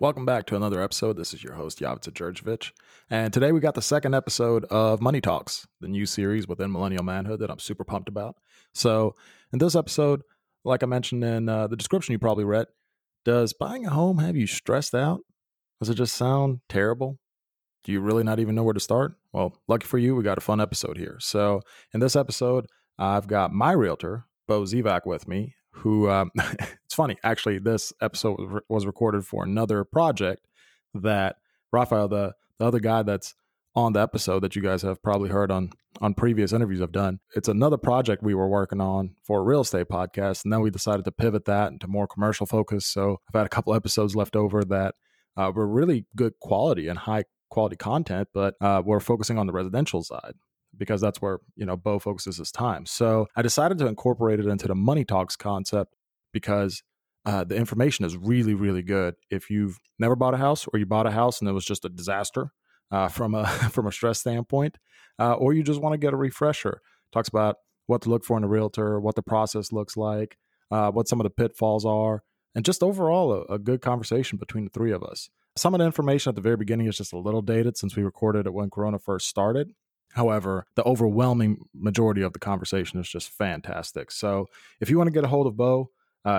Welcome back to another episode. This is your host, Yavitsa Djurjevic, and today we got the second episode of Money Talks, the new series within Millennial Manhood that I'm super pumped about. So in this episode, like I mentioned in the description you probably read, does buying a home have you stressed out? Does it just sound terrible? Do you really not even know where to start? Well, lucky for you, we got a fun episode here. So in this episode, I've got my realtor, Bo Zivak, with me, who, it's funny, actually, this episode was recorded for another project that Rafael, the other guy that's on the episode that you guys have probably heard on previous interviews I've done. It's another project we were working on for a real estate podcast, and then we decided to pivot that into more commercial focus. So I've had a couple episodes left over that were really good quality and high quality content, but we're focusing on the residential side, because that's where, you know, Bo focuses his time. So I decided to incorporate it into the Money Talks concept because the information is really, really good. If you've never bought a house, or you bought a house and it was just a disaster from a stress standpoint, or you just want to get a refresher, talks about what to look for in a realtor, what the process looks like, what some of the pitfalls are, and just overall a good conversation between the three of us. Some of the information at the very beginning is just a little dated since we recorded it when Corona first started. However, the overwhelming majority of the conversation is just fantastic. So if you want to get a hold of Bo,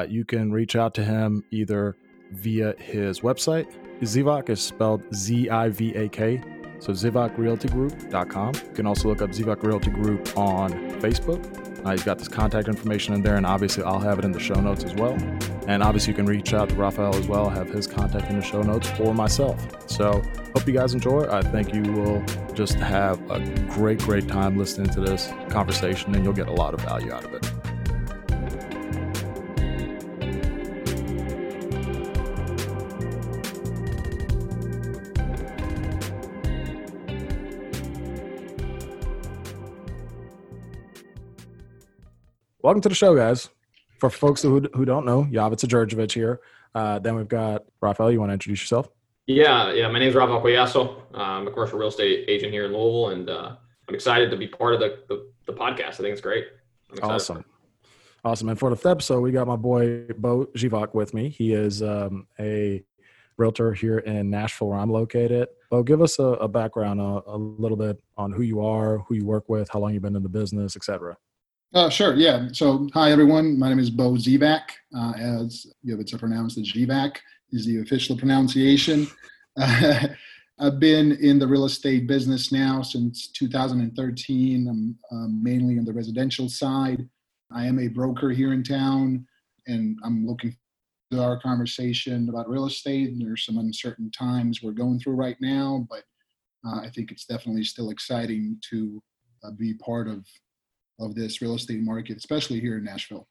you can reach out to him either via his website. Zivak is spelled Z-I-V-A-K. So ZivakRealtyGroup.com. You can also look up Zivak Realty Group on Facebook. He's got this contact information in there, and obviously I'll have it in the show notes as well. And obviously you can reach out to Rafael as well, have his contact in the show notes, or myself. So hope you guys enjoy. I think you will just have a great, great time listening to this conversation, and you'll get a lot of value out of it. Welcome to the show, guys. For folks who don't know, Yavitsa Djurjevic here. Then we've got Rafael. You want to introduce yourself? Yeah. My name is Rafael Acoyaso. I'm a commercial real estate agent here in Louisville, and I'm excited to be part of the podcast. I think it's great. Awesome. And for the fifth episode, we got my boy Bo Zivak with me. He is a realtor here in Nashville, where I'm located. Bo, give us a background, a little bit on who you are, who you work with, how long you've been in the business, etc. Sure. Yeah. So hi, everyone. My name is Bo Zivak. As Yavitsa pronounced, the Zivak is the official pronunciation. I've been in the real estate business now since 2013. I'm mainly on the residential side. I am a broker here in town, and I'm looking for our conversation about real estate. And there's some uncertain times we're going through right now, but I think it's definitely still exciting to be part of this real estate market, especially here in Nashville.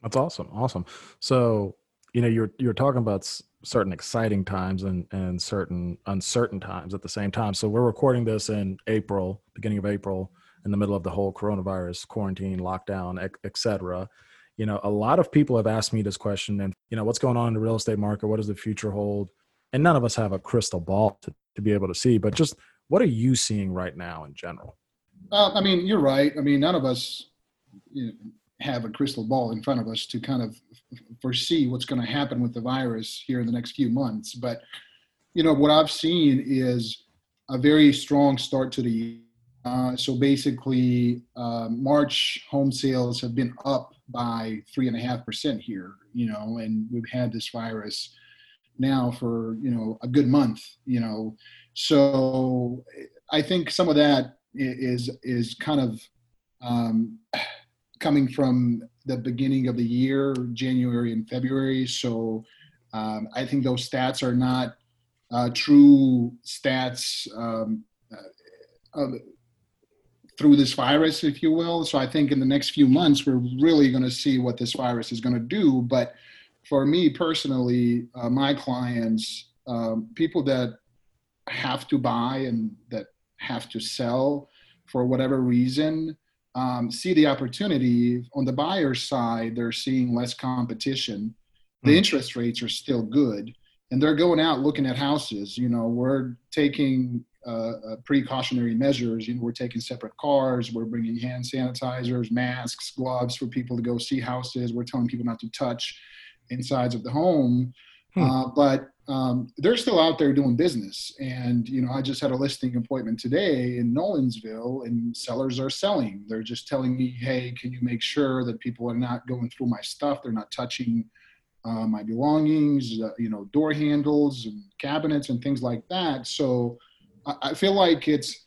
That's awesome. So, you know, you're talking about certain exciting times and certain uncertain times at the same time. So we're recording this in April, beginning of April, in the middle of the whole coronavirus quarantine, lockdown, et cetera. You know, a lot of people have asked me this question, and, you know, what's going on in the real estate market? What does the future hold? And none of us have a crystal ball to be able to see, but just what are you seeing right now in general? I mean, you're right. I mean, none of us have a crystal ball in front of us to kind of foresee what's going to happen with the virus here in the next few months. But, you know, what I've seen is a very strong start to the year. So basically, March home sales have been up by 3.5% here, you know, and we've had this virus now for, you know, a good month, you know. So I think some of that is kind of coming from the beginning of the year, January and February. So I think those stats are not true stats through this virus, if you will. So I think in the next few months, we're really going to see what this virus is going to do. But for me personally, my clients, people that have to buy and that have to sell for whatever reason, see the opportunity. On the buyer's side, they're seeing less competition. The interest rates are still good, and they're going out looking at houses. You know, we're taking precautionary measures. You know, we're taking separate cars. We're bringing hand sanitizers, masks, gloves for people to go see houses. We're telling people not to touch insides of the home. But they're still out there doing business. And, you know, I just had a listing appointment today in Nolensville, and sellers are selling. They're just telling me, hey, can you make sure that people are not going through my stuff? They're not touching my belongings, you know, door handles and cabinets and things like that. So I feel like it's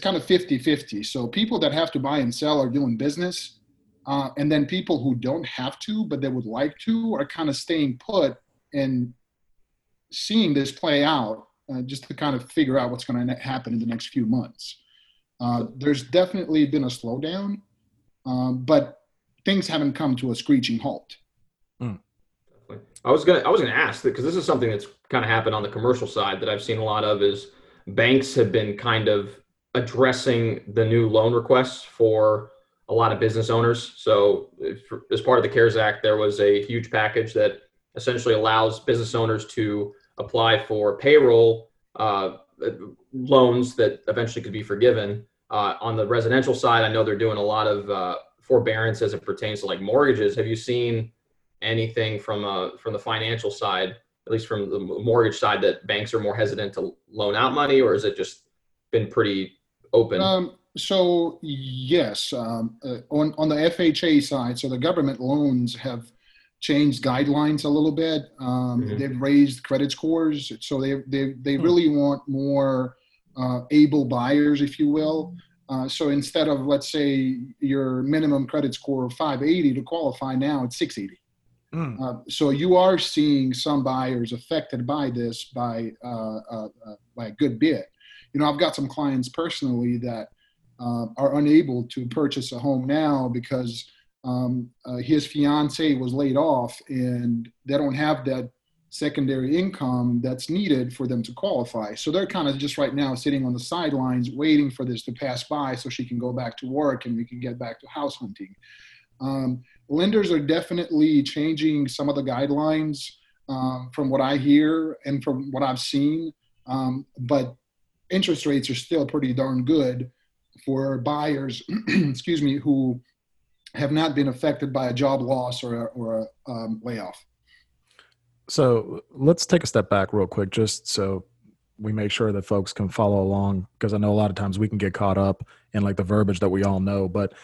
kind of 50-50. So people that have to buy and sell are doing business. And then people who don't have to, but they would like to, are kind of staying put and seeing this play out, just to kind of figure out what's going to happen in the next few months. There's definitely been a slowdown, but things haven't come to a screeching halt. Mm. I was gonna ask that, because this is something that's kind of happened on the commercial side that I've seen a lot of, is banks have been kind of addressing the new loan requests for a lot of business owners. So as part of the CARES Act, there was a huge package that essentially allows business owners to apply for payroll loans that eventually could be forgiven. On the residential side, I know they're doing a lot of forbearance as it pertains to like mortgages. Have you seen anything from the financial side, at least from the mortgage side, that banks are more hesitant to loan out money, or has it just been pretty open? So yes, on the FHA side, so the government loans have changed guidelines a little bit. They've raised credit scores, so they really want more able buyers, if you will. So instead of, let's say, your minimum credit score of 580 to qualify, now it's 680. So you are seeing some buyers affected by this by a good bit. You know, I've got some clients personally that are unable to purchase a home now because his fiance was laid off, and they don't have that secondary income that's needed for them to qualify. So they're kind of just right now sitting on the sidelines waiting for this to pass by so she can go back to work and we can get back to house hunting. Lenders are definitely changing some of the guidelines from what I hear and from what I've seen, but interest rates are still pretty darn good for buyers, excuse me, who have not been affected by a job loss or a layoff. So let's take a step back real quick, just so we make sure that folks can follow along, because I know a lot of times we can get caught up in like the verbiage that we all know, but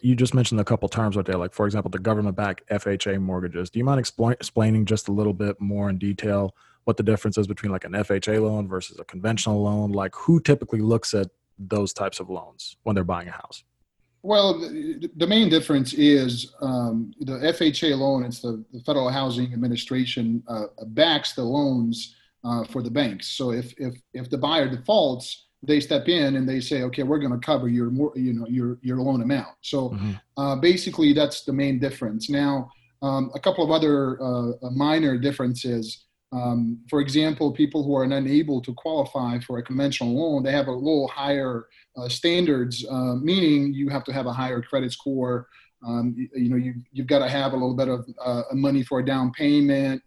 you just mentioned a couple terms right there. Like, for example, the government-backed FHA mortgages. Do you mind explaining just a little bit more in detail what the difference is between like an FHA loan versus a conventional loan? Like, who typically looks at those types of loans when they're buying a house? Well, the main difference is the FHA loan, it's the Federal Housing Administration backs the loans for the banks. So if the buyer defaults, they step in and they say, okay, we're going to cover your loan amount. So basically that's the main difference. Now, a couple of other minor differences. For example, people who are unable to qualify for a conventional loan, they have a little higher standards, meaning you have to have a higher credit score. You've got to have a little bit of money for a down payment.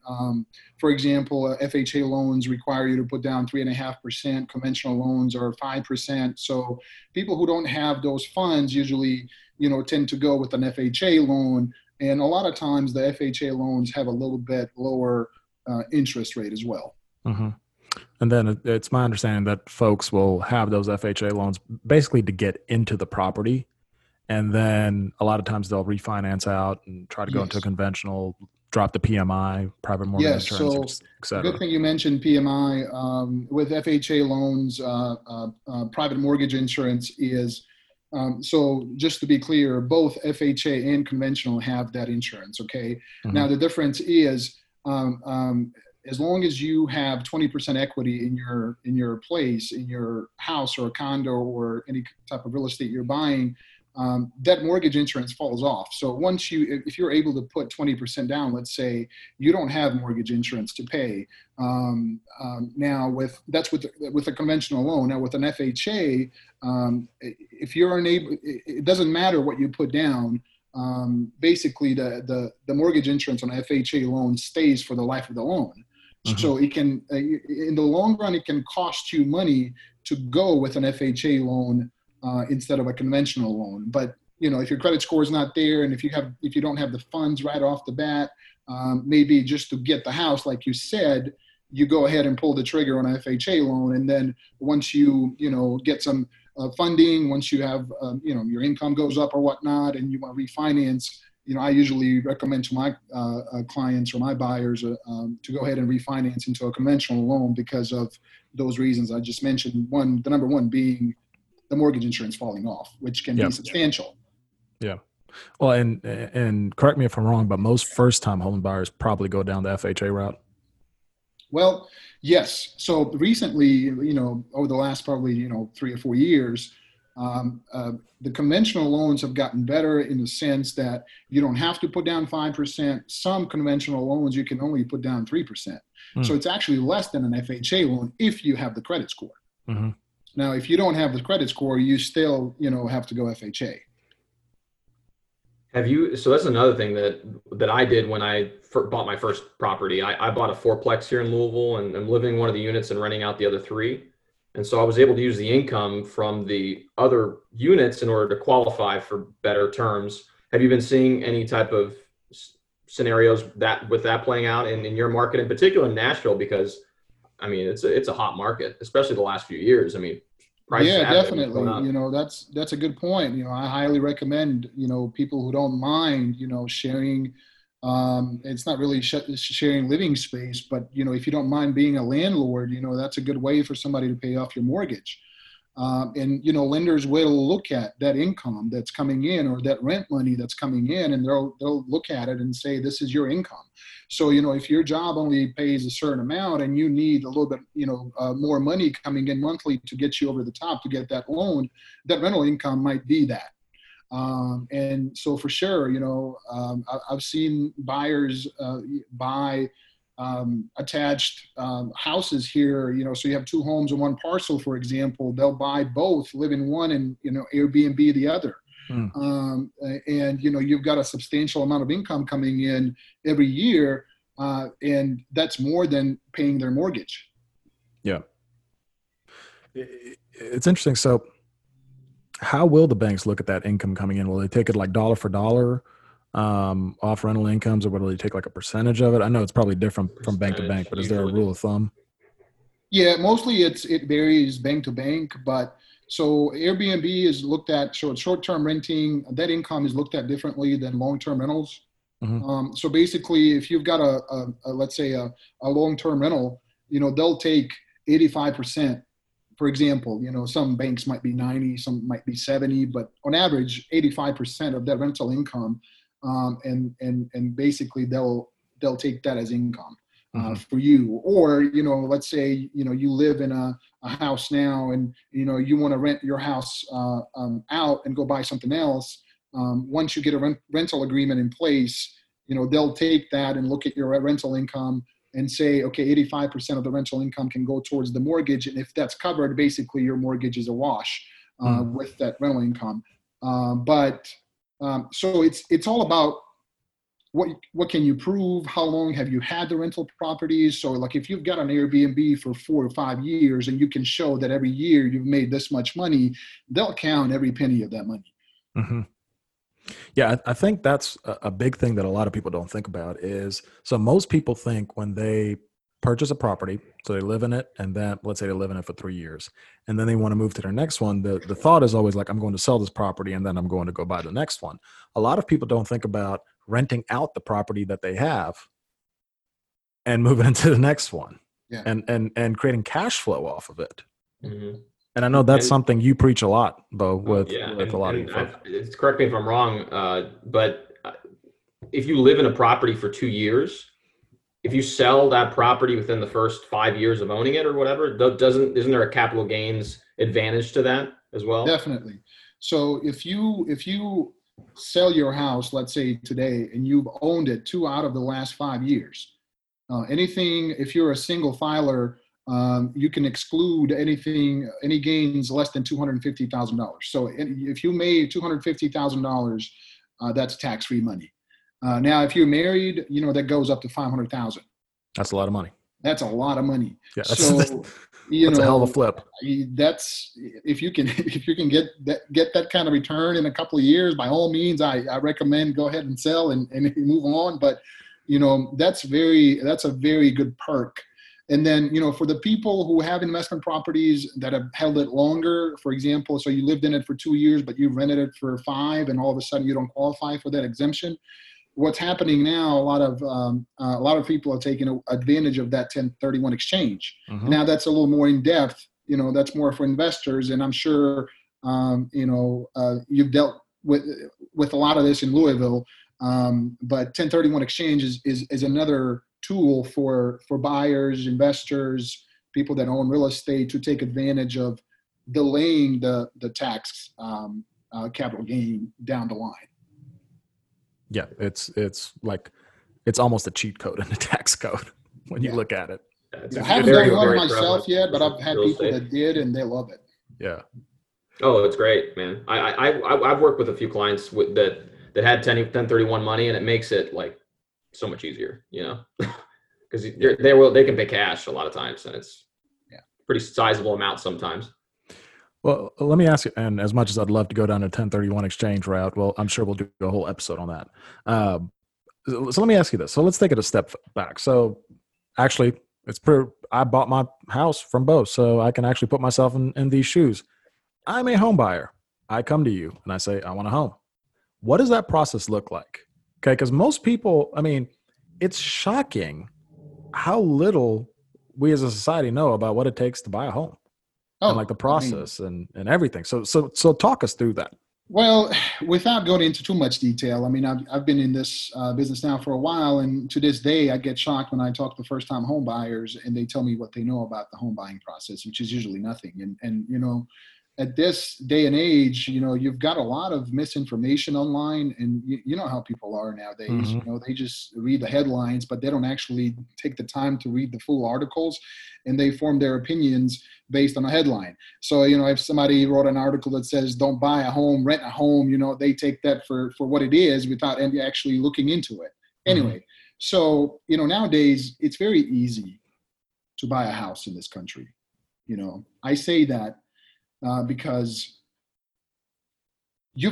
For example, FHA loans require you to put down 3.5%. Conventional loans are 5%. So people who don't have those funds usually, you know, tend to go with an FHA loan. And a lot of times the FHA loans have a little bit lower interest rate as well. Mm-hmm. And then it's my understanding that folks will have those FHA loans basically to get into the property. And then a lot of times they'll refinance out and try to go into a conventional, drop the PMI, private mortgage insurance, et cetera. Good thing you mentioned PMI. With FHA loans, private mortgage insurance is, so just to be clear, both FHA and conventional have that insurance, okay? Mm-hmm. Now, the difference is as long as you have 20% equity in your place, in your house or a condo or any type of real estate you're buying, that mortgage insurance falls off. So once if you're able to put 20% down, let's say, you don't have mortgage insurance to pay. Now with a conventional loan. Now with an FHA, if you're unable, it doesn't matter what you put down. Basically the mortgage insurance on FHA loan stays for the life of the loan. Mm-hmm. So it can, in the long run, it can cost you money to go with an FHA loan, instead of a conventional loan. But, you know, if your credit score is not there, and if you don't have the funds right off the bat, maybe just to get the house, like you said, you go ahead and pull the trigger on an FHA loan. And then once you, get some funding, once you have, your income goes up or whatnot, and you want to refinance, I usually recommend to my clients or my buyers to go ahead and refinance into a conventional loan because of those reasons I just mentioned. One, the number one being the mortgage insurance falling off, which can be substantial. Yeah. Well, and correct me if I'm wrong, but most first-time home buyers probably go down the FHA route. Well, yes. So recently, over the last probably, 3 or 4 years, the conventional loans have gotten better in the sense that you don't have to put down 5%. Some conventional loans, you can only put down 3%. Mm. So it's actually less than an FHA loan if you have the credit score. Mm-hmm. Now, if you don't have the credit score, you still, have to go FHA. So that's another thing that I did when I bought my first property. I bought a fourplex here in Louisville, and I'm living in one of the units and renting out the other three. And so I was able to use the income from the other units in order to qualify for better terms. Have you been seeing any type of scenarios with that playing out in your market, in particular in Nashville? Because I mean, it's a hot market, especially the last few years. I mean, yeah, definitely. That's a good point. I highly recommend, people who don't mind, sharing, it's not really sharing living space, but, if you don't mind being a landlord, that's a good way for somebody to pay off your mortgage. And, lenders will look at that income that's coming in or that rent money that's coming in, and they'll look at it and say, this is your income. So, if your job only pays a certain amount and you need a little bit, more money coming in monthly to get you over the top to get that loan, that rental income might be that. And so for sure, I've seen buyers buy attached houses here, so you have two homes in one parcel, for example. They'll buy both, live in one and Airbnb the other. Mm. And you've got a substantial amount of income coming in every year, and that's more than paying their mortgage. Yeah, it's interesting. So, how will the banks look at that income coming in? Will they take it like dollar for dollar? Off rental incomes, or what, do they take like a percentage of it? I know it's probably different from bank to bank, but is there a rule of thumb? Yeah, mostly it varies bank to bank, but so Airbnb is looked at, short-term renting, that income is looked at differently than long-term rentals. Mm-hmm. So basically if you've got a let's say a long-term rental, they'll take 85%, for example. Some banks might be 90, some might be 70, but on average, 85% of that rental income. And basically they'll take that as income for you. Or, let's say, you live in a house now and, you want to rent your house out and go buy something else. Once you get a rental agreement in place, they'll take that and look at your rental income and say, okay, 85% of the rental income can go towards the mortgage. And if that's covered, basically your mortgage is a wash with that rental income. So it's all about what can you prove? How long have you had the rental properties? So like if you've got an Airbnb for 4 or 5 years and you can show that every year you've made this much money, they'll count every penny of that money. Mm-hmm. Yeah, I think that's a big thing that a lot of people don't think about is, so most people think when they purchase a property, so they live in it, and then let's say they live in it for 3 years, and then they want to move to their next one. The thought is always like, I'm going to sell this property and then I'm going to go buy the next one. A lot of people don't think about renting out the property that they have and moving into the next one, and creating cash flow off of it. Mm-hmm. And I know that's something you preach a lot, Bo, with a lot of people. Correct me if I'm wrong, but if you live in a property for 2 years, if you sell that property within the first 5 years of owning it or whatever, isn't there a capital gains advantage to that as well? Definitely. So if you sell your house, let's say today, and you've owned it 2 out of the last 5 years, anything, if you're a single filer, you can exclude any gains less than $250,000. So if you made $250,000, that's tax-free money. Now, if you're married, that goes up to $500,000. That's a lot of money. That's a lot of money. Yeah, that's a hell of a flip. That's if you can get that kind of return in a couple of years, by all means, I recommend go ahead and sell and move on. But you know, that's a very good perk. And then, you know, for the people who have investment properties that have held it longer, for example, so you lived in it for 2 years, but you rented it for 5, and all of a sudden you don't qualify for that exemption. What's happening now, a lot of people are taking advantage of that 1031 exchange. Mm-hmm. Now that's a little more in depth, you know, that's more for investors. And I'm sure, you've dealt with a lot of this in Louisville, but 1031 exchange is another tool for buyers, investors, people that own real estate to take advantage of delaying the tax capital gain down the line. Yeah, it's almost a cheat code in the tax code when you look at it. Yeah, I haven't done one myself yet, but I've had people that did, and they love it. Yeah. Oh, it's great, man. I've worked with a few clients that had 1031 money, and it makes it like so much easier, you know, because they can pay cash a lot of times, and it's pretty sizable amount sometimes. Well, let me ask you, and as much as I'd love to go down a 1031 exchange route, well, I'm sure we'll do a whole episode on that. So let me ask you this. So let's take it a step back. So actually, I bought my house from Bo, so I can actually put myself in these shoes. I'm a home buyer. I come to you and I say, I want a home. What does that process look like? Okay, because most people, I mean, it's shocking how little we as a society know about what it takes to buy a home. Oh, and like the process and everything. So talk us through that. Well, without going into too much detail, I mean, I've been in this business now for a while, and to this day, I get shocked when I talk to first-time home buyers and they tell me what they know about the home buying process, which is usually nothing. And you know, at this day and age, you know, you've got a lot of misinformation online, and you know how people are nowadays. Mm-hmm. You know, they just read the headlines, but they don't actually take the time to read the full articles, and they form their opinions based on a headline. So, you know, if somebody wrote an article that says, don't buy a home, rent a home, you know, they take that for what it is without actually looking into it. Anyway, So, you know, nowadays it's very easy to buy a house in this country. You know, I say that because if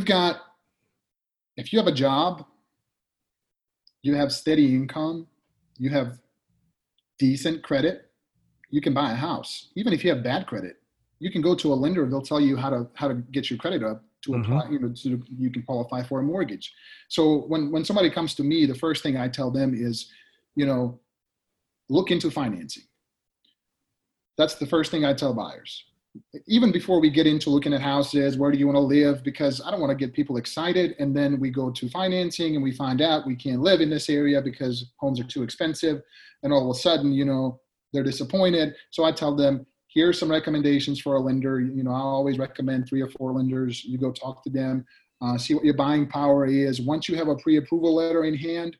you have a job, you have steady income, you have decent credit, you can buy a house. Even if you have bad credit, you can go to a lender. They'll tell you how to get your credit up to apply. You know, so you can qualify for a mortgage. So when somebody comes to me, the first thing I tell them is, you know, look into financing. That's the first thing I tell buyers. Even before we get into looking at houses, where do you want to live? Because I don't want to get people excited. And then we go to financing and we find out we can't live in this area because homes are too expensive. And all of a sudden, you know, they're disappointed. So I tell them, here's some recommendations for a lender. You know, I always recommend 3 or 4 lenders. You go talk to them, see what your buying power is. Once you have a pre-approval letter in hand,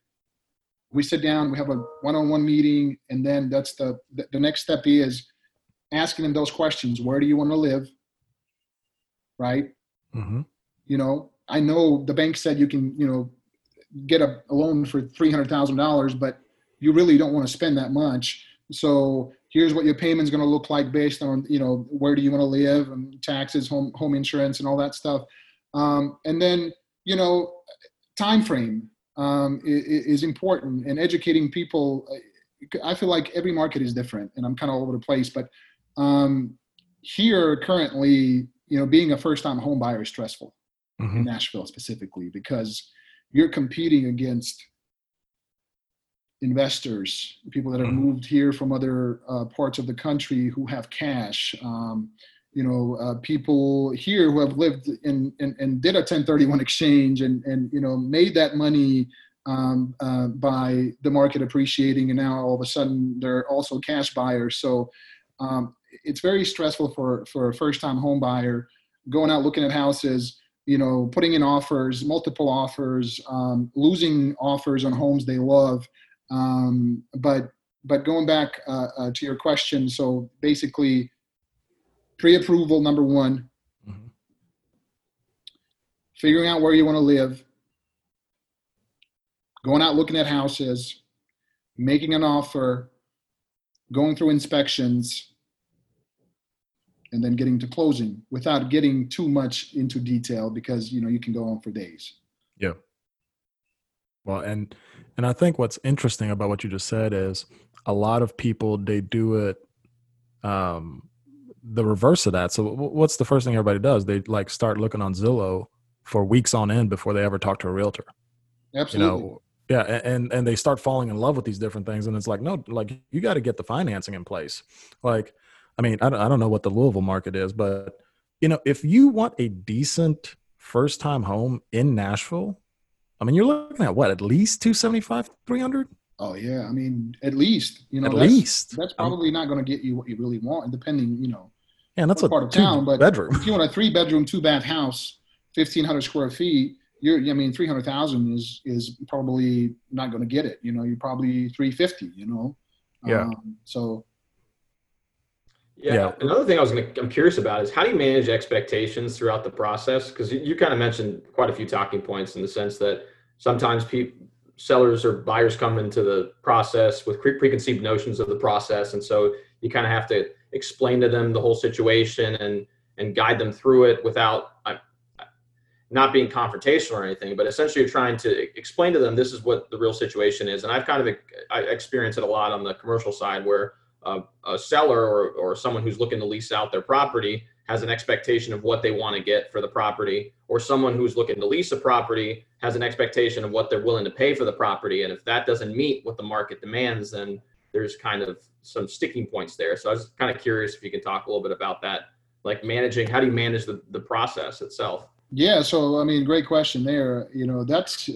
we sit down, we have a one-on-one meeting. And then that's the next step is asking them those questions. Where do you want to live? Right? Mm-hmm. You know, I know the bank said you can, you know, get a loan for $300,000, but you really don't want to spend that much. So here's what your payment's going to look like based on, you know, where do you want to live and taxes, home insurance and all that stuff. And then, you know, time frame is important, and educating people. I feel like every market is different, and I'm kind of all over the place, but here currently, you know, being a first-time home buyer is stressful in Nashville specifically, because you're competing against investors, people that have moved here from other parts of the country who have cash, you know, people here who have lived and did a 1031 exchange and you know, made that money by the market appreciating, and now all of a sudden they're also cash buyers. So it's very stressful for a first-time home buyer going out looking at houses, you know, putting in offers, multiple offers, losing offers on homes they love. But going back to your question, so basically pre-approval, number one, figuring out where you want to live, going out looking at houses, making an offer, going through inspections, and then getting to closing without getting too much into detail, because, you know, you can go on for days. Yeah. Well, and I think what's interesting about what you just said is a lot of people, they do it the reverse of that. So what's the first thing everybody does? They like start looking on Zillow for weeks on end before they ever talk to a realtor. Absolutely. You know? Yeah. And they start falling in love with these different things. And it's like, no, like you got to get the financing in place. Like, I mean, I don't know what the Louisville market is, but you know, if you want a decent first time home in Nashville, I mean, you're looking at what, at least 275, 300. Oh yeah. I mean, at least, you know, that's probably not going to get you what you really want, depending, you know, and that's a part of town, but if you want a 3-bedroom, 2-bath house, 1,500 square feet, I mean, 300,000 is probably not going to get it. You know, you're probably 350, you know? Yeah. Yeah. Another thing I'm curious about is how do you manage expectations throughout the process? Cause you kind of mentioned quite a few talking points in the sense that sometimes sellers or buyers come into the process with preconceived notions of the process. And so you kind of have to explain to them the whole situation and guide them through it without not being confrontational or anything, but essentially you're trying to explain to them, this is what the real situation is. And I've kind of experienced it a lot on the commercial side where a seller or someone who's looking to lease out their property has an expectation of what they want to get for the property, or someone who's looking to lease a property has an expectation of what they're willing to pay for the property. And if that doesn't meet what the market demands, then there's kind of some sticking points there. So I was kind of curious if you can talk a little bit about that, like how do you manage the process itself? Yeah. So, I mean, great question there. You know, that's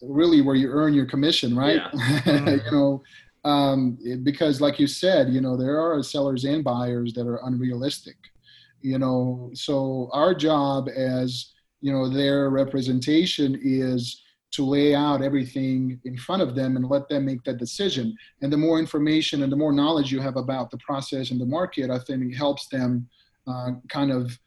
really where you earn your commission, right? Yeah. You know, because like you said, you know, there are sellers and buyers that are unrealistic, you know, so our job as, you know, their representation is to lay out everything in front of them and let them make that decision. And the more information and the more knowledge you have about the process and the market, I think it helps them kind of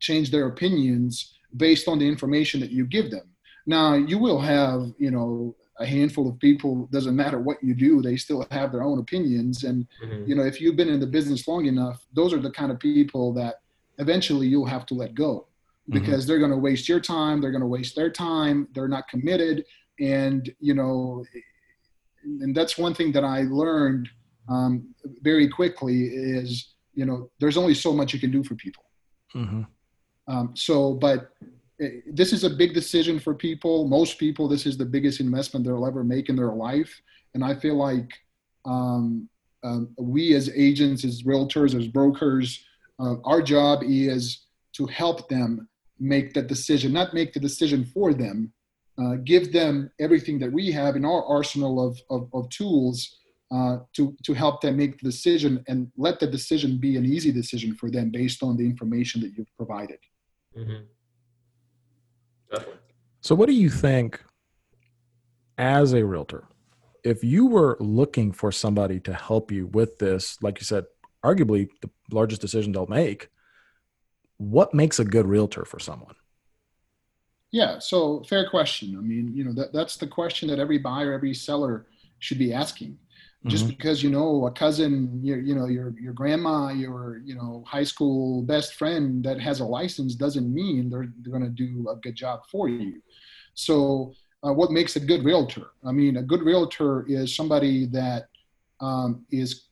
change their opinions based on the information that you give them. Now, you will have, you know, a handful of people, doesn't matter what you do, they still have their own opinions. And, you know, if you've been in the business long enough, those are the kind of people that eventually you'll have to let go because they're going to waste your time. They're going to waste their time. They're not committed. And, you know, and that's one thing that I learned very quickly is, you know, there's only so much you can do for people. But this is a big decision for people. Most people, this is the biggest investment they'll ever make in their life. And I feel like we as agents, as realtors, as brokers, our job is to help them make that decision, not make the decision for them, give them everything that we have in our arsenal of tools to help them make the decision and let the decision be an easy decision for them based on the information that you've provided. So what do you think as a realtor, if you were looking for somebody to help you with this, like you said, arguably the largest decision they'll make, what makes a good realtor for someone? Yeah. So fair question. I mean, you know, that's the question that every buyer, every seller should be asking. Just because, you know, a cousin, you know, your grandma, your, you know, high school best friend that has a license doesn't mean they're going to do a good job for you. So what makes a good realtor? I mean, a good realtor is somebody that is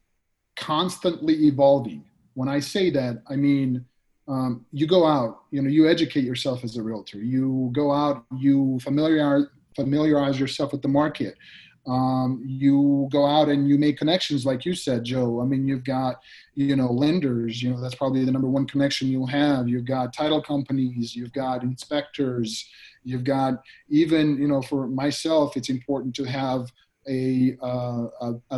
constantly evolving. When I say that, I mean, you go out, you know, you educate yourself as a realtor. You go out, you familiarize yourself with the market. You go out and you make connections, like you said, Joe. I mean, you've got, you know, lenders, you know, that's probably the number one connection you'll have. You've got title companies, you've got inspectors, you've got even, you know, for myself, it's important to have a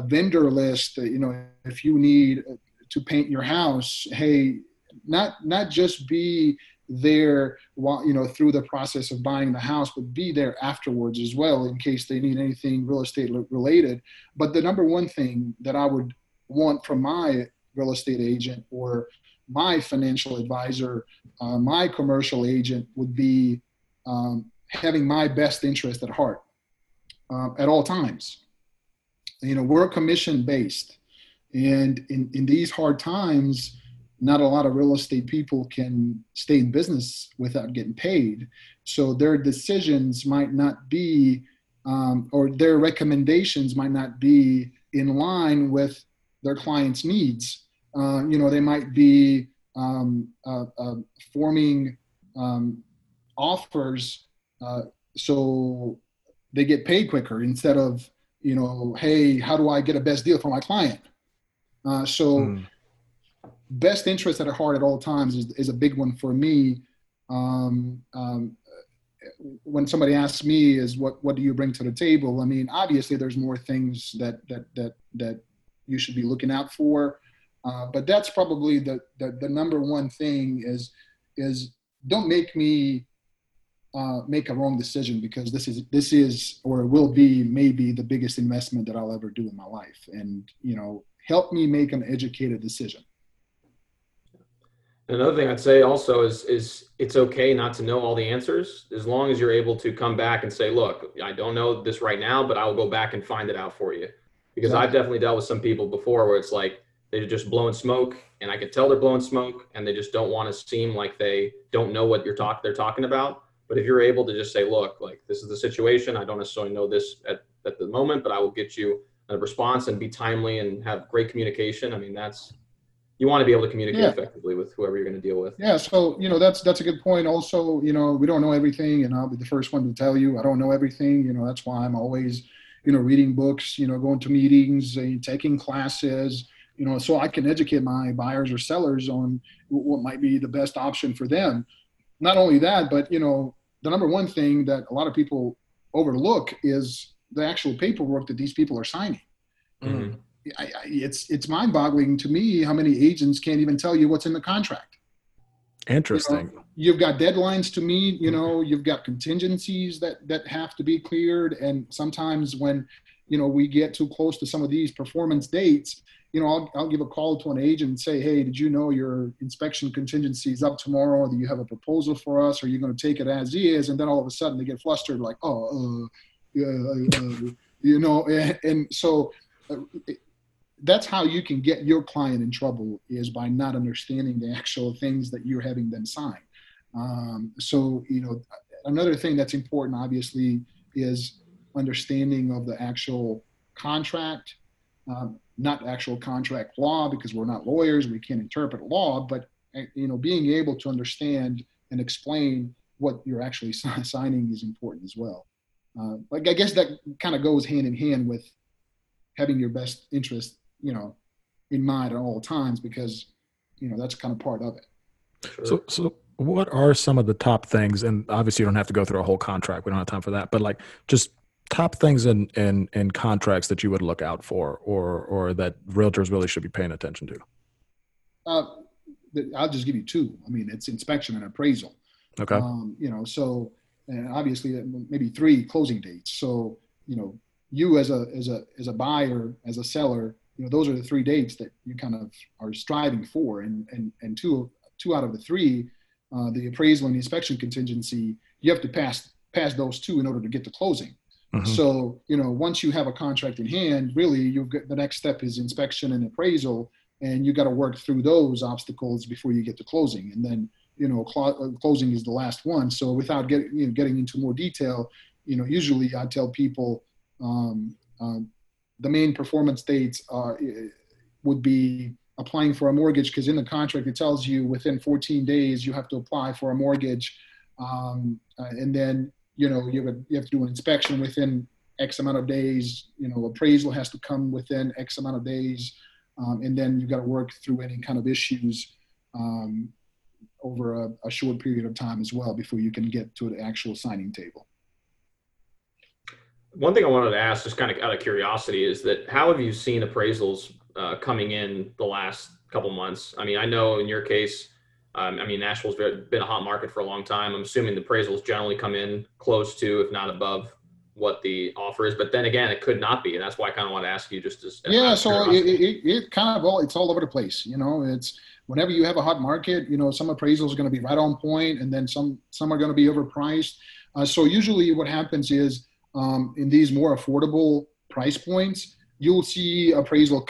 vendor list, you know, if you need to paint your house, hey, not just be there while, you know, through the process of buying the house, but be there afterwards as well in case they need anything real estate related. But the number one thing that I would want from my real estate agent or my financial advisor, my commercial agent would be having my best interest at heart at all times. You know, we're commission based, and in these hard times, not a lot of real estate people can stay in business without getting paid. So their decisions might not be, or their recommendations might not be in line with their clients' needs. You know, they might be forming offers so they get paid quicker instead of, you know, hey, how do I get a best deal for my client? Best interest at heart at all times is a big one for me. When somebody asks me is what do you bring to the table? I mean, obviously there's more things that you should be looking out for. But that's probably the number one thing is don't make me make a wrong decision, because this is or will be maybe the biggest investment that I'll ever do in my life. And, you know, help me make an educated decision. Another thing I'd say also is it's okay not to know all the answers, as long as you're able to come back and say, look, I don't know this right now, but I will go back and find it out for you. Because exactly. I've definitely dealt with some people before where it's like, they're just blowing smoke, and I could tell they're blowing smoke, and they just don't want to seem like they don't know what they're talking about. But if you're able to just say, look, like, this is the situation. I don't necessarily know this at the moment, but I will get you a response and be timely and have great communication. I mean, you want to be able to communicate effectively with whoever you're going to deal with. Yeah. So, you know, that's a good point. Also, you know, we don't know everything, and I'll be the first one to tell you, I don't know everything. You know, that's why I'm always, you know, reading books, you know, going to meetings, taking classes, you know, so I can educate my buyers or sellers on what might be the best option for them. Not only that, but, you know, the number one thing that a lot of people overlook is the actual paperwork that these people are signing. Mm-hmm. It's mind-boggling to me how many agents can't even tell you what's in the contract. Interesting. You know, you've got deadlines to meet, you know, you've got contingencies that have to be cleared. And sometimes when, you know, we get too close to some of these performance dates, you know, I'll give a call to an agent and say, hey, did you know your inspection contingency is up tomorrow? Do you have a proposal for us? Or are you going to take it as is? And then all of a sudden they get flustered, like, you know, and so that's how you can get your client in trouble, is by not understanding the actual things that you're having them sign. So, you know, another thing that's important, obviously, is understanding of the actual contract, not actual contract law, because we're not lawyers, we can't interpret law, but, you know, being able to understand and explain what you're actually signing is important as well. Like, I guess that kind of goes hand in hand with having your best interest, you know, in mind at all times, because, you know, that's kind of part of it. Sure. So what are some of the top things? And obviously you don't have to go through a whole contract. We don't have time for that, but like just top things in contracts that you would look out for, or that realtors really should be paying attention to. I'll just give you two. I mean, it's inspection and appraisal. Okay. You know, so, and obviously maybe three, closing dates. So, you know, you as a buyer, as a seller, you know, those are the three dates that you kind of are striving for. And two out of the three, the appraisal and the inspection contingency, you have to pass those two in order to get to closing. Mm-hmm. So, you know, once you have a contract in hand, really the next step is inspection and appraisal, and you got to work through those obstacles before you get to closing. And then, you know, closing is the last one. So without getting into more detail, you know, usually I tell people, the main performance dates would be applying for a mortgage, because in the contract it tells you within 14 days you have to apply for a mortgage, and then, you know, you have to do an inspection within X amount of days. You know, appraisal has to come within X amount of days, and then you got to work through any kind of issues over a short period of time as well before you can get to the actual signing table. One thing I wanted to ask, just kind of out of curiosity, is that how have you seen appraisals coming in the last couple months? I mean, I know in your case, Nashville's been a hot market for a long time. I'm assuming the appraisals generally come in close to, if not above, what the offer is. But then again, it could not be, and that's why I kind of want to ask you just as yeah. So it kind of it's all over the place. You know, it's whenever you have a hot market, you know, some appraisals are going to be right on point, and then some are going to be overpriced. So usually, what happens is, in these more affordable price points, you'll see appraisal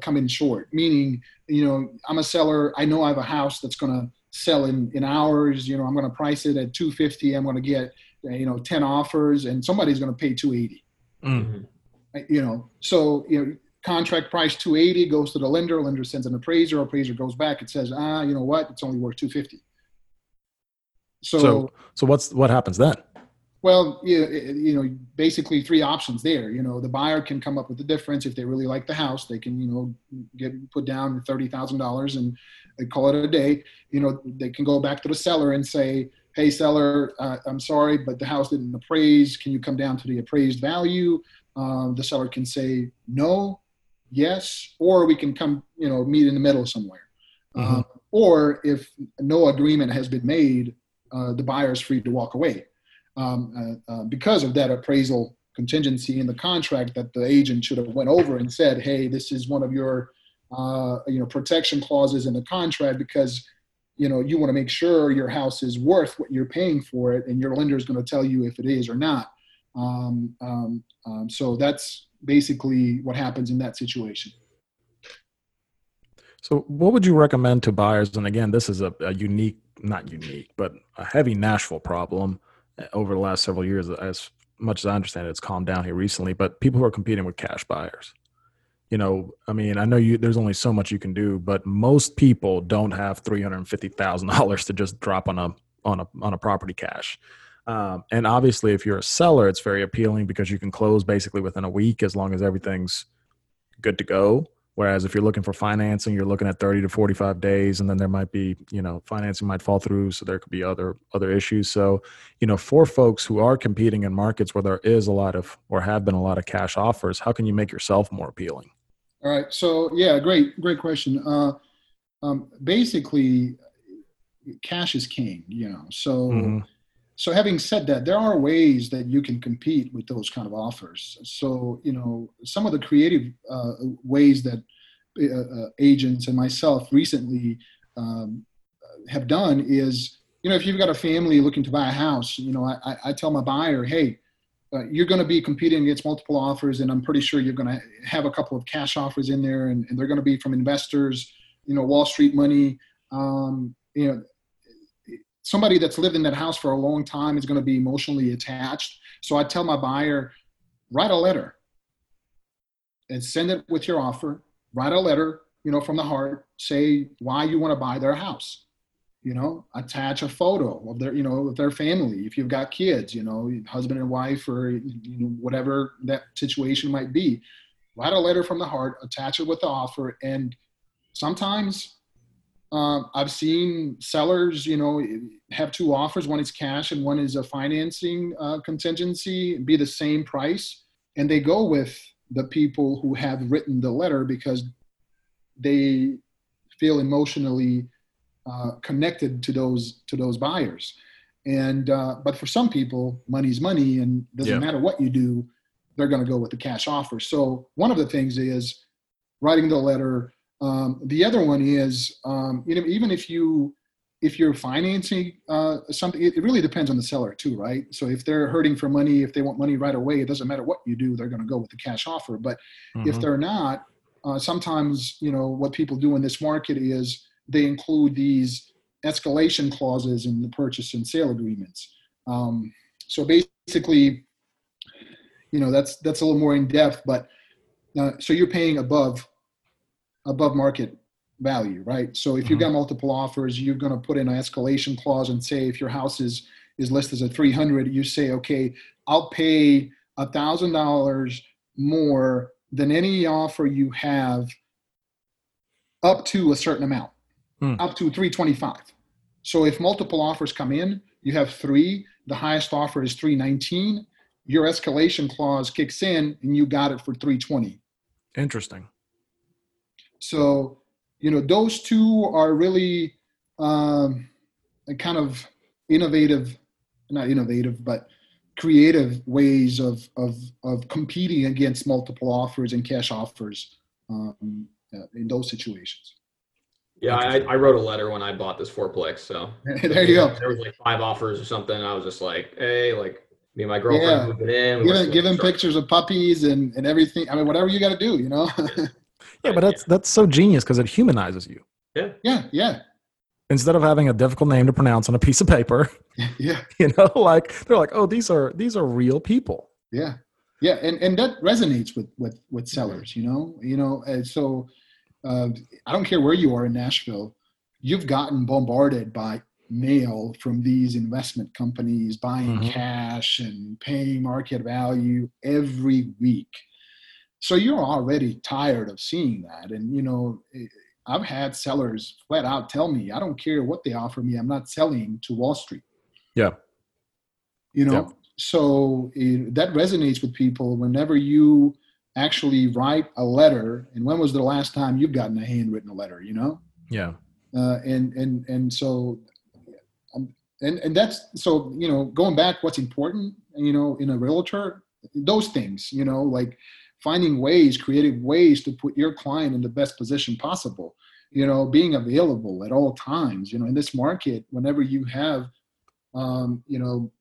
come in short, meaning, you know, I'm a seller. I know I have a house that's going to sell in hours. You know, I'm going to price it at $250. I'm going to get, you know, 10 offers and somebody's going to pay $280. Mm-hmm. You know, so, you know, contract price $280 goes to the lender. Lender sends an appraiser. Appraiser goes back and says, you know what? It's only worth $250. So what happens then? Well, you know, basically three options there. You know, the buyer can come up with the difference. If they really like the house, they can, you know, put down $30,000 and they call it a day. You know, they can go back to the seller and say, hey, seller, I'm sorry, but the house didn't appraise. Can you come down to the appraised value? The seller can say no, yes, or we can come, you know, meet in the middle somewhere. Mm-hmm. Or if no agreement has been made, the buyer is free to walk away. Because of that appraisal contingency in the contract that the agent should have went over and said, hey, this is one of your, you know, protection clauses in the contract because, you know, you want to make sure your house is worth what you're paying for it. And your lender is going to tell you if it is or not. So that's basically what happens in that situation. So what would you recommend to buyers? And again, this is not unique, but a heavy Nashville problem. Over the last several years, as much as I understand it, it's calmed down here recently, but people who are competing with cash buyers, you know, I mean, I know there's only so much you can do, but most people don't have $350,000 to just drop on a property cash. And obviously if you're a seller, it's very appealing because you can close basically within a week, as long as everything's good to go. Whereas if you're looking for financing, you're looking at 30 to 45 days, and then there might be, you know, financing might fall through. So there could be other issues. So, you know, for folks who are competing in markets where there is a lot of, or have been a lot of cash offers, how can you make yourself more appealing? All right. So yeah, great question. Basically cash is king, you know, so, mm-hmm. So having said that, there are ways that you can compete with those kind of offers. So, you know, some of the creative ways that agents and myself recently have done is, you know, if you've got a family looking to buy a house, you know, I tell my buyer, hey, you're going to be competing against multiple offers, and I'm pretty sure you're going to have a couple of cash offers in there, and they're going to be from investors, you know, Wall Street money, you know. Somebody that's lived in that house for a long time is going to be emotionally attached. So I tell my buyer, write a letter and send it with your offer, write a letter, you know, from the heart, say why you want to buy their house, you know, attach a photo of their, you know, of their family. If you've got kids, you know, husband and wife, or, you know, whatever that situation might be, write a letter from the heart, attach it with the offer. And sometimes, I've seen sellers, you know, have two offers. One is cash and one is a financing contingency, be the same price. And they go with the people who have written the letter because they feel emotionally connected to those buyers. And but for some people, money's money, and doesn't matter what you do, they're going to go with the cash offer. So one of the things is writing the letter. The other one is, you know, even if you're financing something, it really depends on the seller too, right? So if they're hurting for money, if they want money right away, it doesn't matter what you do, they're going to go with the cash offer. But mm-hmm. if they're not, sometimes, you know, what people do in this market is they include these escalation clauses in the purchase and sale agreements. So basically, you know, that's a little more in depth, but so you're paying above market value, right? So if you've got multiple offers, you're going to put in an escalation clause and say, if your house is listed as a 300, you say, okay, I'll pay $1,000 more than any offer you have up to a certain amount, up to 325. So if multiple offers come in, you have three, the highest offer is 319, your escalation clause kicks in and you got it for 320. Interesting. So, you know, those two are really kind of creative ways of competing against multiple offers and cash offers in those situations. Yeah, I wrote a letter when I bought this fourplex. So there you go. There was like five offers or something. I was just like, hey, like Me and my girlfriend moving in. Give them pictures of puppies and everything. I mean, whatever you got to do, you know? But that's so genius because it humanizes you. Yeah. Instead of having a difficult name to pronounce on a piece of paper. Yeah. You know, like they're like, oh, these are real people. Yeah. Yeah. And that resonates with sellers, you know, and so I don't care where you are in Nashville, you've gotten bombarded by mail from these investment companies buying cash and paying market value every week. So you're already tired of seeing that. And, you know, I've had sellers flat out tell me, I don't care what they offer me, I'm not selling to Wall Street. Yeah. You know, so that resonates with people whenever you actually write a letter. And when was the last time you've gotten a handwritten letter, you know? Yeah. And so that's, so, you know, going back, what's important, you know, in a realtor, those things, you know, like finding ways, creative ways to put your client in the best position possible, you know, being available at all times, you know, in this market, whenever you have, you know,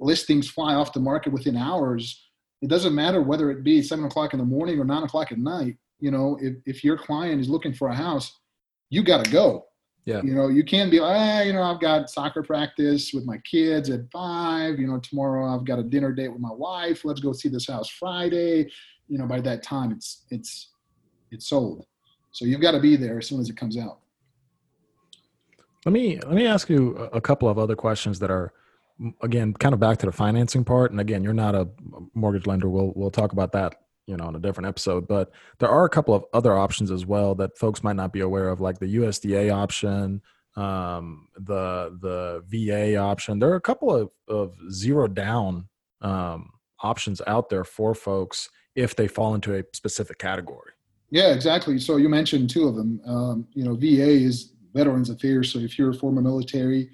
listings fly off the market within hours, it doesn't matter whether it be 7 o'clock in the morning or 9 o'clock at night, you know, if your client is looking for a house, you got to go. Yeah. You know, you can't be like, you know, I've got soccer practice with my kids at 5, you know, tomorrow I've got a dinner date with my wife. Let's go see this house Friday. You know, by that time it's sold. So you've got to be there as soon as it comes out. Let me ask you a couple of other questions that are, again, kind of back to the financing part. And again, you're not a mortgage lender. We'll talk about that, you know, on a different episode, but there are a couple of other options as well that folks might not be aware of, like the USDA option, the VA option. There are a couple of zero down options out there for folks if they fall into a specific category. Yeah, exactly. So you mentioned two of them. You know, VA is Veterans Affairs. So if you're a former military,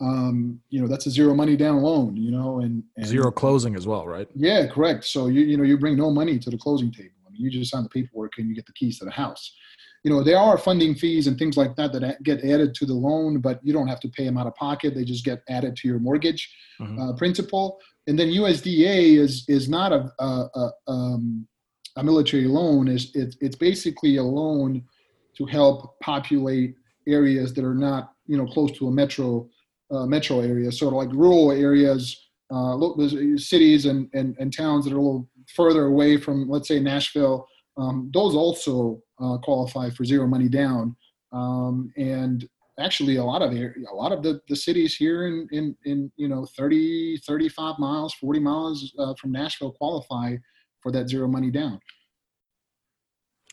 you know, that's a zero money down loan, you know, and zero closing as well, right? Yeah, correct. So you know, you bring no money to the closing table. I mean, you just sign the paperwork and you get the keys to the house. You know, there are funding fees and things like that that get added to the loan, but you don't have to pay them out of pocket. They just get added to your mortgage principal. And then USDA is not a military loan. It's basically a loan to help populate areas that are not, you know, close to a metro area, sort of like rural areas, cities and towns that are a little further away from, let's say, Nashville. Those also qualify for zero money down, and actually a lot of the cities here in you know 30, 35 miles, 40 miles from Nashville qualify for that zero money down.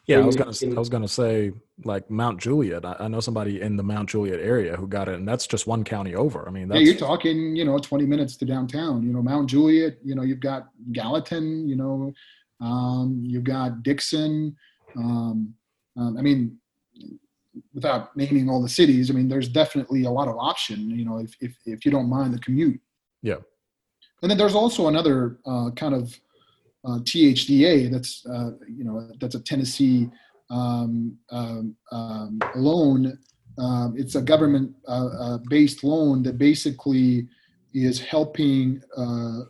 Yeah, I was gonna say like Mount Juliet. I know somebody in the Mount Juliet area who got it, and that's just one county over. I mean, that's, you're talking, you know, 20 minutes to downtown. You know, Mount Juliet. You know, you've got Gallatin. You know, you've got Dixon. I mean, without naming all the cities, I mean, there's definitely a lot of option. You know, if you don't mind the commute. Yeah, and then there's also another kind of. THDA, that's you know, that's a Tennessee loan. It's a government-based loan that basically is helping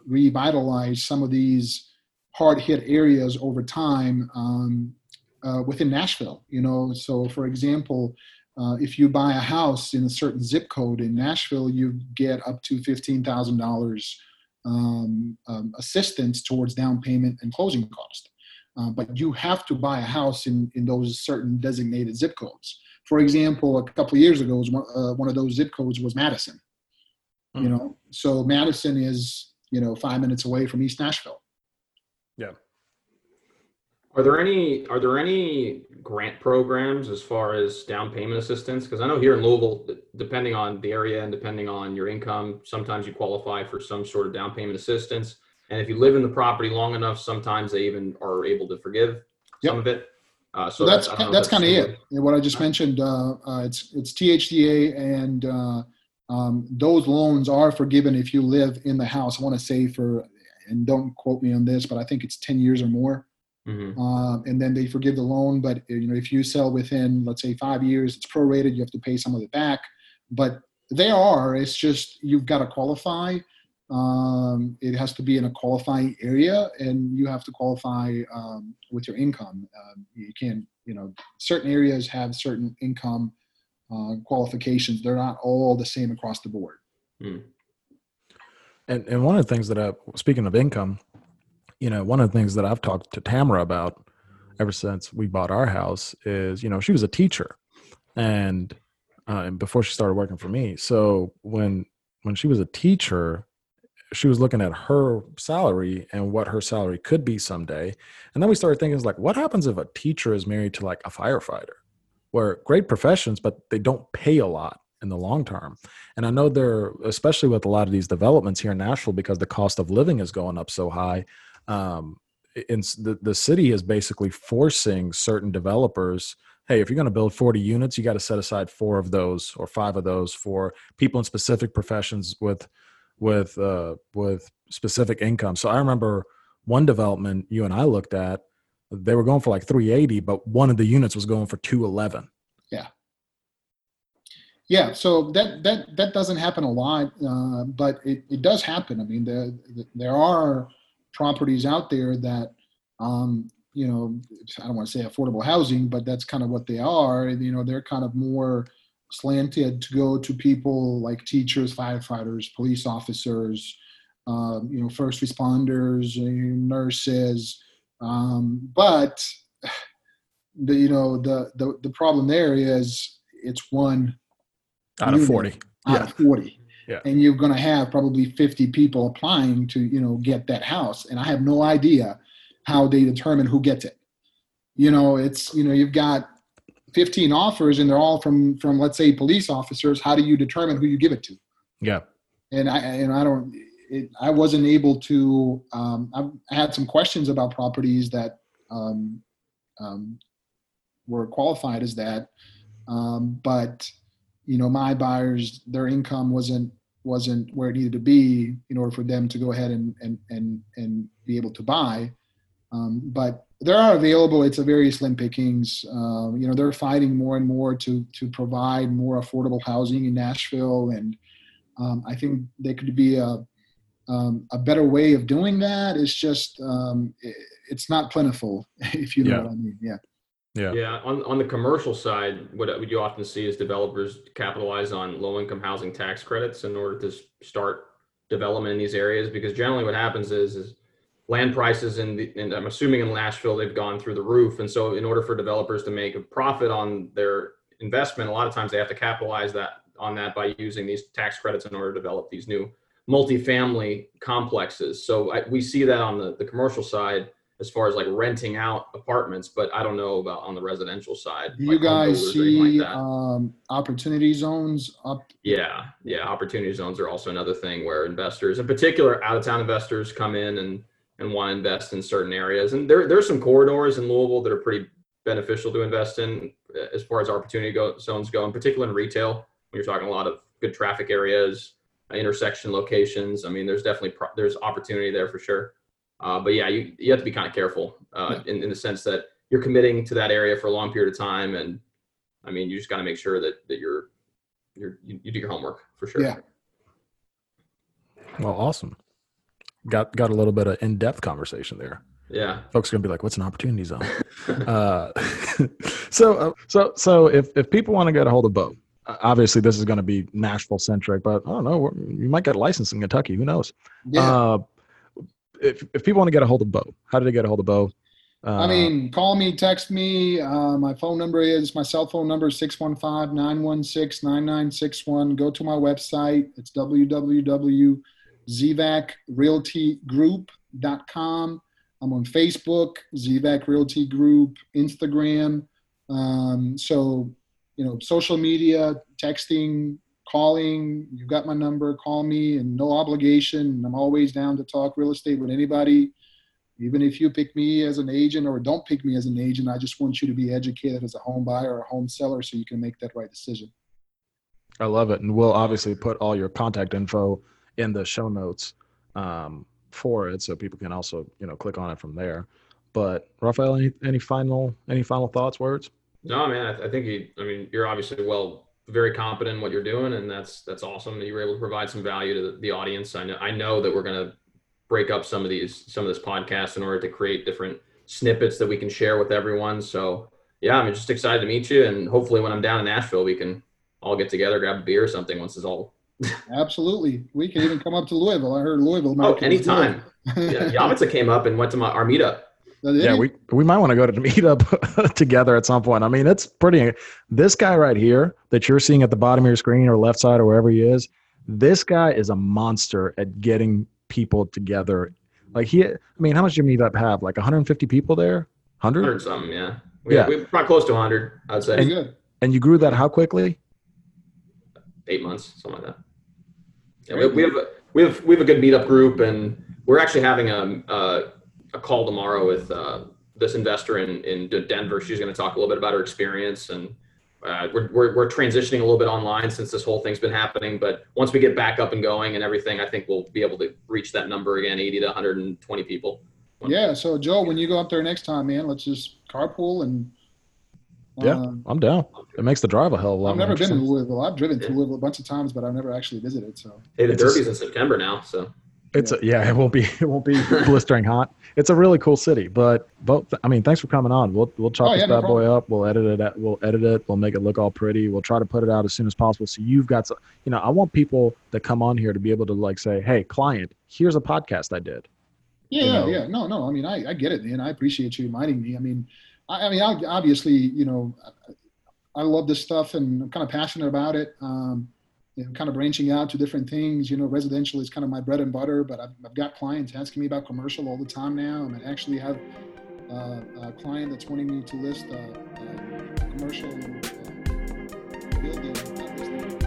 revitalize some of these hard-hit areas over time within Nashville. You know, so for example, if you buy a house in a certain zip code in Nashville, you get up to $15,000. Assistance towards down payment and closing cost. But you have to buy a house in those certain designated zip codes. For example, a couple of years ago, one of those zip codes was Madison. You know, so Madison is, you know, 5 minutes away from East Nashville. Yeah. Are there any grant programs as far as down payment assistance? Because I know here in Louisville, depending on the area and depending on your income, sometimes you qualify for some sort of down payment assistance. And if you live in the property long enough, sometimes they even are able to forgive some of it. So that's kind of it. And what I just mentioned, it's THDA, and those loans are forgiven if you live in the house. I want to say and don't quote me on this, but I think it's 10 years or more. And then they forgive the loan, but you know, if you sell within, let's say, 5 years, it's prorated. You have to pay some of it back, but it's just, you've got to qualify. It has to be in a qualifying area, and you have to qualify with your income. You can't, certain areas have certain income qualifications. They're not all the same across the board. Mm. And one of the things that speaking of income, one of the things that I've talked to Tamara about ever since we bought our house is, she was a teacher, and before she started working for me. So when she was a teacher, she was looking at her salary and what her salary could be someday. And then we started thinking, what happens if a teacher is married to a firefighter, where great professions, but they don't pay a lot in the long term. And I know especially with a lot of these developments here in Nashville, because the cost of living is going up so high. The city is basically forcing certain developers, hey, if you're going to build 40 units, you got to set aside 4 of those or 5 of those for people in specific professions with specific income. So I remember one development you and I looked at, they were going for $380, but one of the units was going for $211. Yeah. So that doesn't happen a lot, but it does happen. I mean, there are properties out there that, I don't want to say affordable housing, but that's kind of what they are. They're kind of more slanted to go to people like teachers, firefighters, police officers, first responders, nurses. But the problem there is it's one out of 40. Out of 40. Yeah. And you're going to have probably 50 people applying to, get that house. And I have no idea how they determine who gets it. You've got 15 offers and they're all from let's say police officers. How do you determine who you give it to? Yeah. I wasn't able to, I had some questions about properties that were qualified as that. But my buyers, their income wasn't where it needed to be in order for them to go ahead and be able to buy. But there are available, it's a very slim pickings. They're fighting more and more to provide more affordable housing in Nashville. And I think there could be a better way of doing that. It's just, it's not plentiful, if you know what I mean. Yeah. Yeah. Yeah. On the commercial side, what you often see is developers capitalize on low-income housing tax credits in order to start development in these areas, because generally what happens is land prices and I'm assuming in Nashville, they've gone through the roof. And so in order for developers to make a profit on their investment, a lot of times they have to capitalize on that by using these tax credits in order to develop these new multifamily complexes. So we see that on the commercial side, as far as renting out apartments, but I don't know about on the residential side. Do you guys see opportunity zones up? Yeah. Opportunity zones are also another thing where investors, in particular out-of-town investors, come in and want to invest in certain areas. And there's some corridors in Louisville that are pretty beneficial to invest in as far as opportunity zones go, in particular in retail. When you're talking a lot of good traffic areas, intersection locations. I mean, there's definitely there's opportunity there for sure. But yeah, you have to be kind of careful in the sense that you're committing to that area for a long period of time. And I mean, you just got to make sure that you do your homework for sure. Yeah. Well, awesome. Got a little bit of in-depth conversation there. Yeah. Folks are going to be what's an opportunity zone? So if people want to get a hold of Bo, obviously this is going to be Nashville centric, but I don't know, you might get licensed in Kentucky. Who knows? Yeah. If people want to get a hold of Bo, how do they get a hold of Bo? Call me, text me. My cell phone number is 615-916-9961. Go to my website. It's www.zivakrealtygroup.com. I'm on Facebook, Zivak Realty Group, Instagram. Social media, texting, calling, you've got my number, call me, and no obligation. I'm always down to talk real estate with anybody. Even if you pick me as an agent or don't pick me as an agent, I just want you to be educated as a home buyer or a home seller so you can make that right decision. I love it. And we'll obviously put all your contact info in the show notes for it, so people can also, click on it from there. But Rafael, any final thoughts, words? No, man, I think you're obviously well very competent in what you're doing, and that's awesome that you were able to provide some value to the audience. I know that we're going to break up some of this podcast in order to create different snippets that we can share with everyone. So yeah, I'm just excited to meet you, and hopefully when I'm down in Nashville, we can all get together, grab a beer or something once it's all. Absolutely, we can even come up to Louisville. I heard Louisville. Oh, anytime. Yeah, Yavitsa came up and went to our meetup. Yeah, we might want to go to the meetup together at some point. I mean, it's pretty. This guy right here that you're seeing at the bottom of your screen or left side or wherever he is, this guy is a monster at getting people together. Like how much did your meetup have? Like 150 people there? 100? 100 something, yeah. We're probably close to 100, I'd say. And you grew that how quickly? 8 months, something like that. Yeah, we have a good meetup group, and we're actually having a call tomorrow with this investor in Denver. She's going to talk a little bit about her experience, and we're transitioning a little bit online since this whole thing's been happening. But once we get back up and going and everything, I think we'll be able to reach that number again, 80 to 120 people. Yeah. So Joe, when you go up there next time, man, let's just carpool and. Yeah, I'm down. It makes the drive a hell of a lot. I've never been to Louisville. I've driven to Louisville a bunch of times, but I've never actually visited. So. Hey, the Derby's in September now, so. It won't be blistering hot. It's a really cool city, but thanks for coming on. We'll chop this bad boy up. We'll edit it. We'll make it look all pretty. We'll try to put it out as soon as possible. So you've got, I want people that come on here to be able to like say, hey, client, here's a podcast I did. Yeah. No. I mean, I get it, man. I appreciate you reminding me. I mean, obviously, I love this stuff and I'm kind of passionate about it. Kind of branching out to different things, residential is kind of my bread and butter, but I've got clients asking me about commercial all the time now. And I actually have a client that's wanting me to list a commercial building.